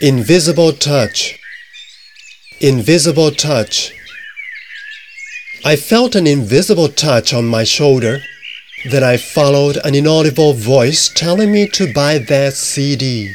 Invisible touch. Invisible touch. I felt an invisible touch on my shoulder. Then I followed an inaudible voice telling me to buy that CD.